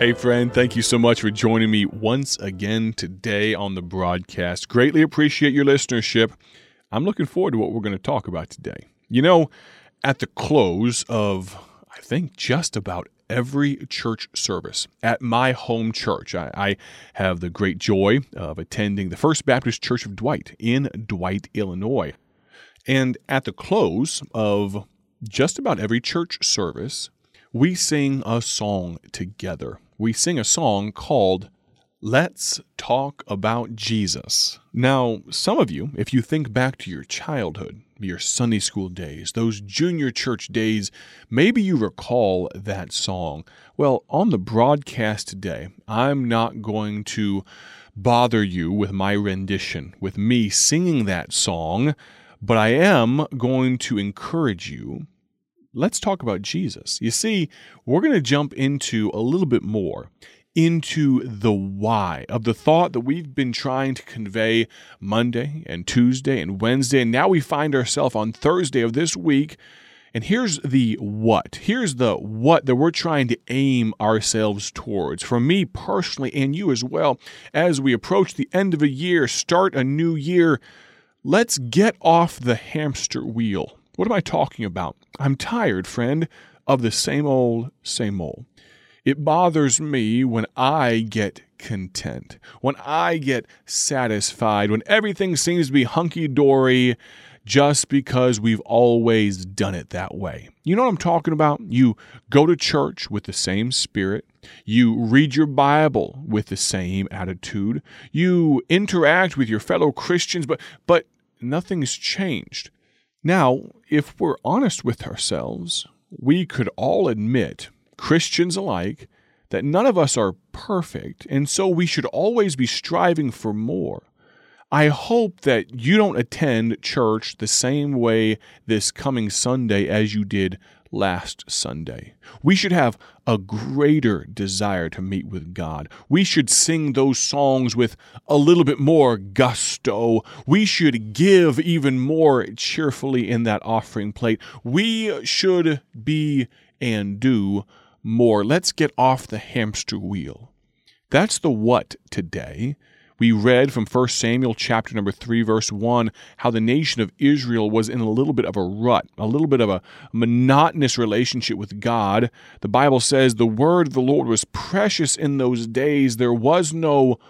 Hey friend, thank you so much for joining me once again today on the broadcast. Greatly appreciate your listenership. I'm looking forward to what we're going to talk about today. You know, at the close of, I think, just about every church service at my home church, I have the great joy of attending the First Baptist Church of Dwight in Dwight, Illinois. And at the close of just about every church service, we sing a song together. We sing a song called Let's Talk About Jesus. Now, some of you, if you think back to your childhood, your Sunday school days, those junior church days, maybe you recall that song. Well, on the broadcast today, I'm not going to bother you with my rendition, with me singing that song, but I am going to encourage you. Let's talk about Jesus. You see, we're going to jump into a little bit more into the why of the thought that we've been trying to convey Monday and Tuesday and Wednesday, and now we find ourselves on Thursday of this week, and here's the what. Here's the what that we're trying to aim ourselves towards. For me personally, and you as well, as we approach the end of a year, start a new year, let's get off the hamster wheel. What am I talking about? I'm tired, friend, of the same old, same old. It bothers me when I get content, when I get satisfied, when everything seems to be hunky-dory just because we've always done it that way. You know what I'm talking about? You go to church with the same spirit. You read your Bible with the same attitude. You interact with your fellow Christians, but nothing's changed. Now, if we're honest with ourselves, we could all admit, Christians alike, that none of us are perfect, and so we should always be striving for more. I hope that you don't attend church the same way this coming Sunday as you did last Sunday. We should have a greater desire to meet with God. We should sing those songs with a little bit more gusto. We should give even more cheerfully in that offering plate. We should be and do more. Let's get off the hamster wheel. That's the what today. We read from 1 Samuel chapter number 3, verse 1, how the nation of Israel was in a little bit of a rut, a little bit of a monotonous relationship with God. The Bible says, the word of the Lord was precious in those days. There was no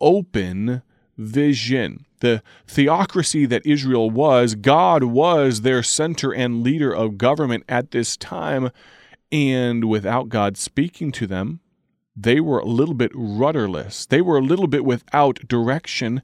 open vision. The theocracy that Israel was, God was their center and leader of government at this time. And without God speaking to them, they were a little bit rudderless. They were a little bit without direction.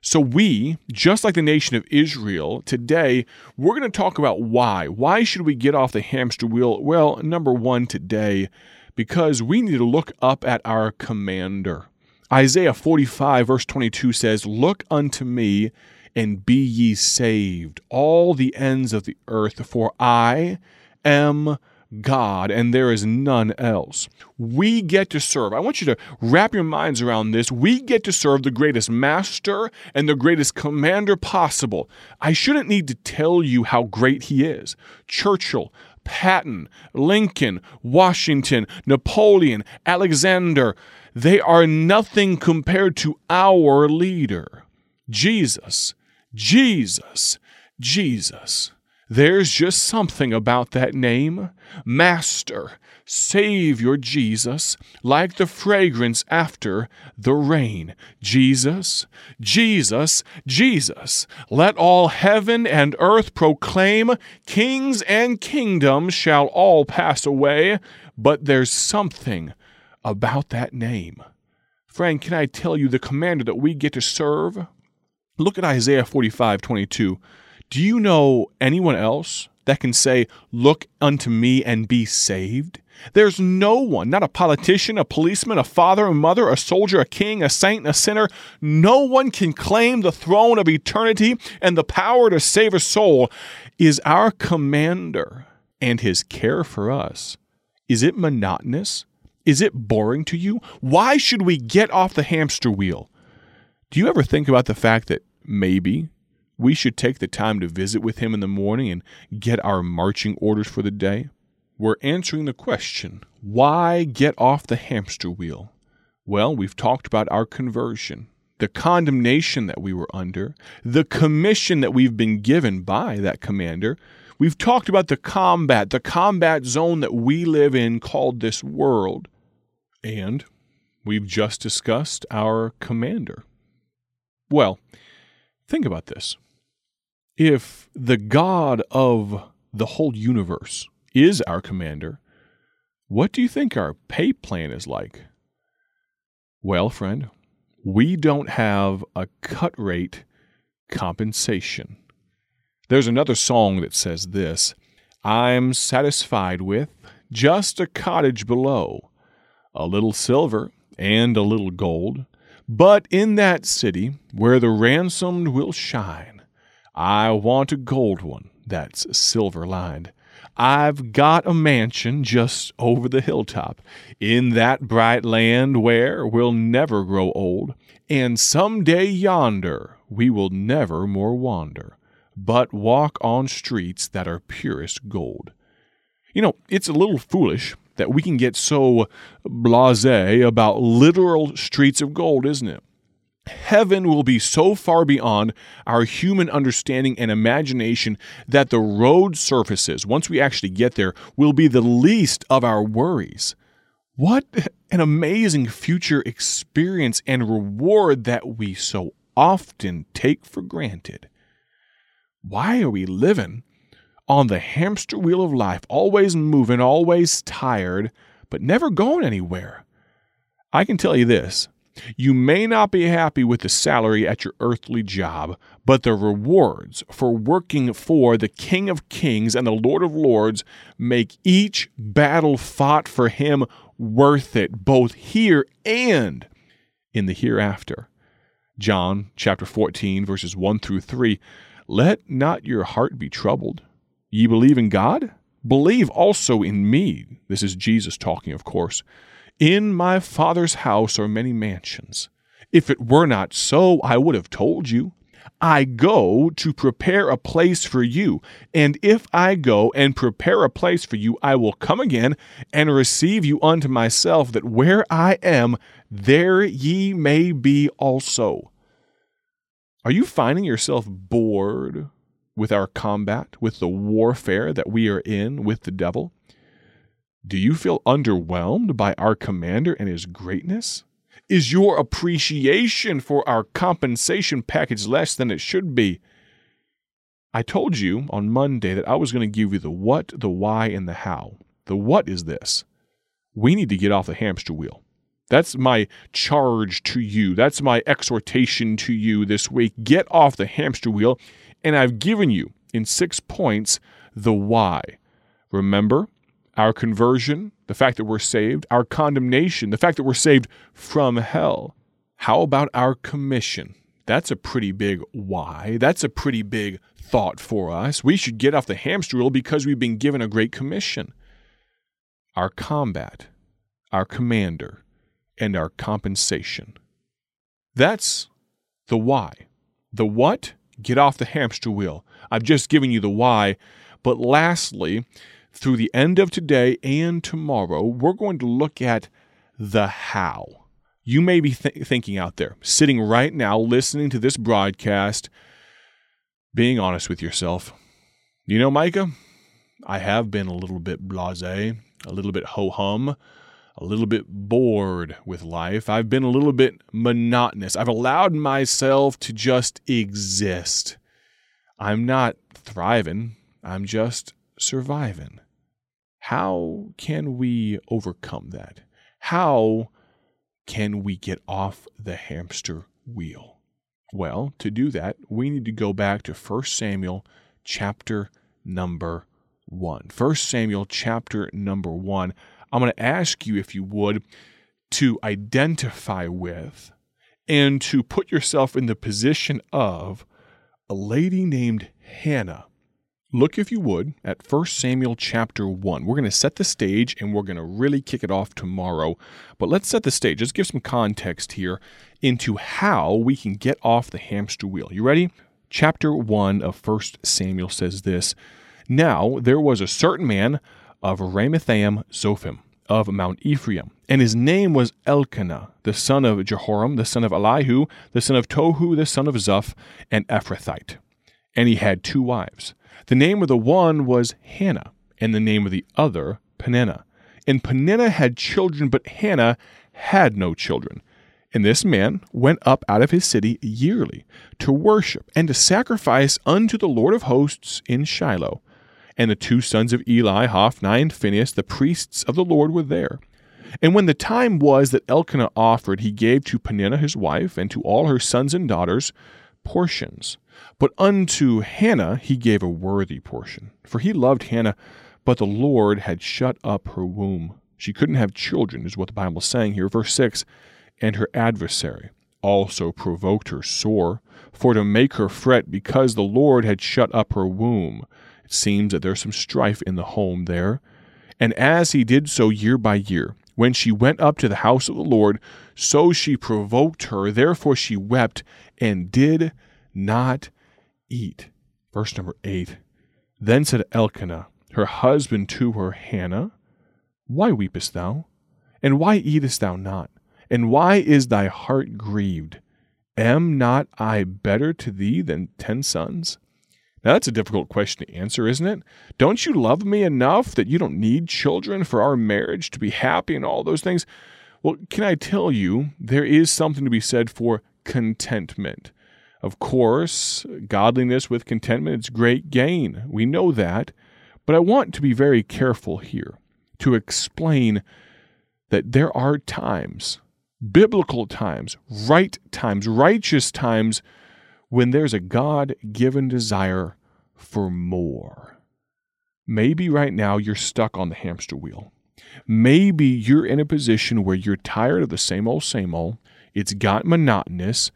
So we, just like the nation of Israel, today, we're going to talk about why. Why should we get off the hamster wheel? Well, number one today, because we need to look up at our commander. Isaiah 45 verse 22 says, "Look unto me and be ye saved, all the ends of the earth, for I am God, and there is none else." We get to serve. I want you to wrap your minds around this. We get to serve the greatest master and the greatest commander possible. I shouldn't need to tell you how great he is. Churchill, Patton, Lincoln, Washington, Napoleon, Alexander, they are nothing compared to our leader. Jesus, Jesus, Jesus. There's just something about that name, Master, Savior Jesus, like the fragrance after the rain. Jesus, Jesus, Jesus, let all heaven and earth proclaim, kings and kingdoms shall all pass away, but there's something about that name. Friend, can I tell you the commander that we get to serve? Look at Isaiah 45:22. Do you know anyone else that can say, "Look unto me and be saved"? There's no one, not a politician, a policeman, a father, a mother, a soldier, a king, a saint, a sinner. No one can claim the throne of eternity and the power to save a soul. Is our commander and his care for us, is it monotonous? Is it boring to you? Why should we get off the hamster wheel? Do you ever think about the fact that maybe we should take the time to visit with him in the morning and get our marching orders for the day? we're answering the question, why get off the hamster wheel? Well, we've talked about our conversion, the condemnation that we were under, the commission that we've been given by that commander. We've talked about the combat zone that we live in called this world. And we've just discussed our commander. Well, think about this. If the God of the whole universe is our commander, what do you think our pay plan is like? Well, friend, we don't have a cut rate compensation. There's another song that says this, I'm satisfied with just a cottage below, a little silver and a little gold, but in that city where the ransomed will shine, I want a gold one that's silver-lined. I've got a mansion just over the hilltop, in that bright land where we'll never grow old, and someday yonder we will never more wander, but walk on streets that are purest gold. You know, it's a little foolish that we can get so blasé about literal streets of gold, isn't it? Heaven will be so far beyond our human understanding and imagination that the road surfaces, once we actually get there, will be the least of our worries. What an amazing future experience and reward that we so often take for granted. Why are we living on the hamster wheel of life, always moving, always tired, but never going anywhere? I can tell you this. You may not be happy with the salary at your earthly job, but the rewards for working for the King of Kings and the Lord of Lords make each battle fought for him worth it, both here and in the hereafter. John chapter 14, verses 1 through 3, let not your heart be troubled. Ye believe in God? Believe also in me. This is Jesus talking, of course. In my Father's house are many mansions. If it were not so, I would have told you. I go to prepare a place for you. And if I go and prepare a place for you, I will come again and receive you unto myself, that where I am, there ye may be also. Are you finding yourself bored with our combat, with the warfare that we are in with the devil? Do you feel underwhelmed by our commander and his greatness? Is your appreciation for our compensation package less than it should be? I told you on Monday that I was going to give you the what, the why, and the how. The what is this. We need to get off the hamster wheel. That's my charge to you. That's my exhortation to you this week. Get off the hamster wheel. And I've given you, in 6 points, the why. Remember? Our conversion, the fact that we're saved, our condemnation, the fact that we're saved from hell. How about our commission? That's a pretty big why. That's a pretty big thought for us. We should get off the hamster wheel because we've been given a great commission. Our combat, our commander, and our compensation. That's the why. The what? Get off the hamster wheel. I've just given you the why. But lastly, through the end of today and tomorrow, we're going to look at the how. You may be thinking out there, sitting right now, listening to this broadcast, being honest with yourself. You know, Micah, I have been a little bit blasé, a little bit ho-hum, a little bit bored with life. I've been a little bit monotonous. I've allowed myself to just exist. I'm not thriving. I'm just surviving. How can we overcome that? How can we get off the hamster wheel? Well, to do that, we need to go back to 1 Samuel chapter number 1. 1 Samuel chapter number 1. I'm going to ask you, if you would, to identify with and to put yourself in the position of a lady named Hannah. Look, if you would, at 1 Samuel chapter 1. We're going to set the stage, and we're going to really kick it off tomorrow. But let's set the stage. Let's give some context here into how we can get off the hamster wheel. You ready? Chapter 1 of 1 Samuel says this, Now there was a certain man of Ramathaim Zophim of Mount Ephraim. And his name was Elkanah, the son of Jehoram, the son of Elihu, the son of Tohu, the son of Zuph, an Ephrathite. And he had two wives. The name of the one was Hannah, and the name of the other Peninnah. And Peninnah had children, but Hannah had no children. And this man went up out of his city yearly to worship and to sacrifice unto the Lord of hosts in Shiloh. And the two sons of Eli, Hophni and Phinehas, the priests of the Lord, were there. And when the time was that Elkanah offered, he gave to Peninnah his wife and to all her sons and daughters portions. But unto Hannah he gave a worthy portion, for he loved Hannah, but the Lord had shut up her womb. She couldn't have children, is what the Bible is saying here. Verse 6, and her adversary also provoked her sore, for to make her fret, because the Lord had shut up her womb. It seems that there's some strife in the home there. And as he did so year by year, when she went up to the house of the Lord, so she provoked her. Therefore she wept and did not eat. Verse number 8, then said Elkanah, her husband, to her, Hannah, why weepest thou? And why eatest thou not? And why is thy heart grieved? Am not I better to thee than 10 sons? Now that's a difficult question to answer, isn't it? Don't you love me enough that you don't need children for our marriage to be happy and all those things? Well, can I tell you, there is something to be said for contentment. Of course, godliness with contentment is great gain. We know that. But I want to be very careful here to explain that there are times, biblical times, right times, righteous times, when there's a God-given desire for more. Maybe right now you're stuck on the hamster wheel. Maybe you're in a position where you're tired of the same old, it's got monotonous,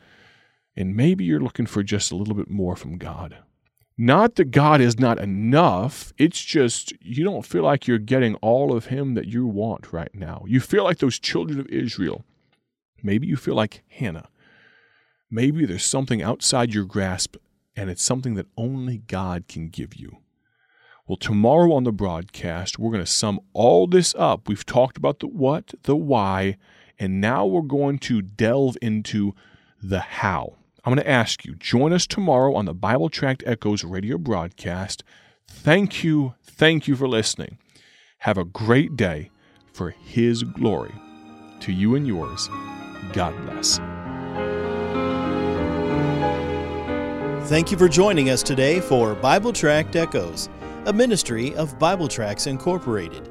and maybe you're looking for just a little bit more from God. Not that God is not enough, it's just you don't feel like you're getting all of Him that you want right now. You feel like those children of Israel. Maybe you feel like Hannah. Maybe there's something outside your grasp, and it's something that only God can give you. Well, tomorrow on the broadcast, we're going to sum all this up. We've talked about the what, the why, and now we're going to delve into the how. I'm going to ask you, join us tomorrow on the Bible Tract Echoes radio broadcast. Thank you for listening. Have a great day for His glory. To you and yours, God bless. Thank you for joining us today for Bible Tract Echoes, a ministry of Bible Tracts Incorporated.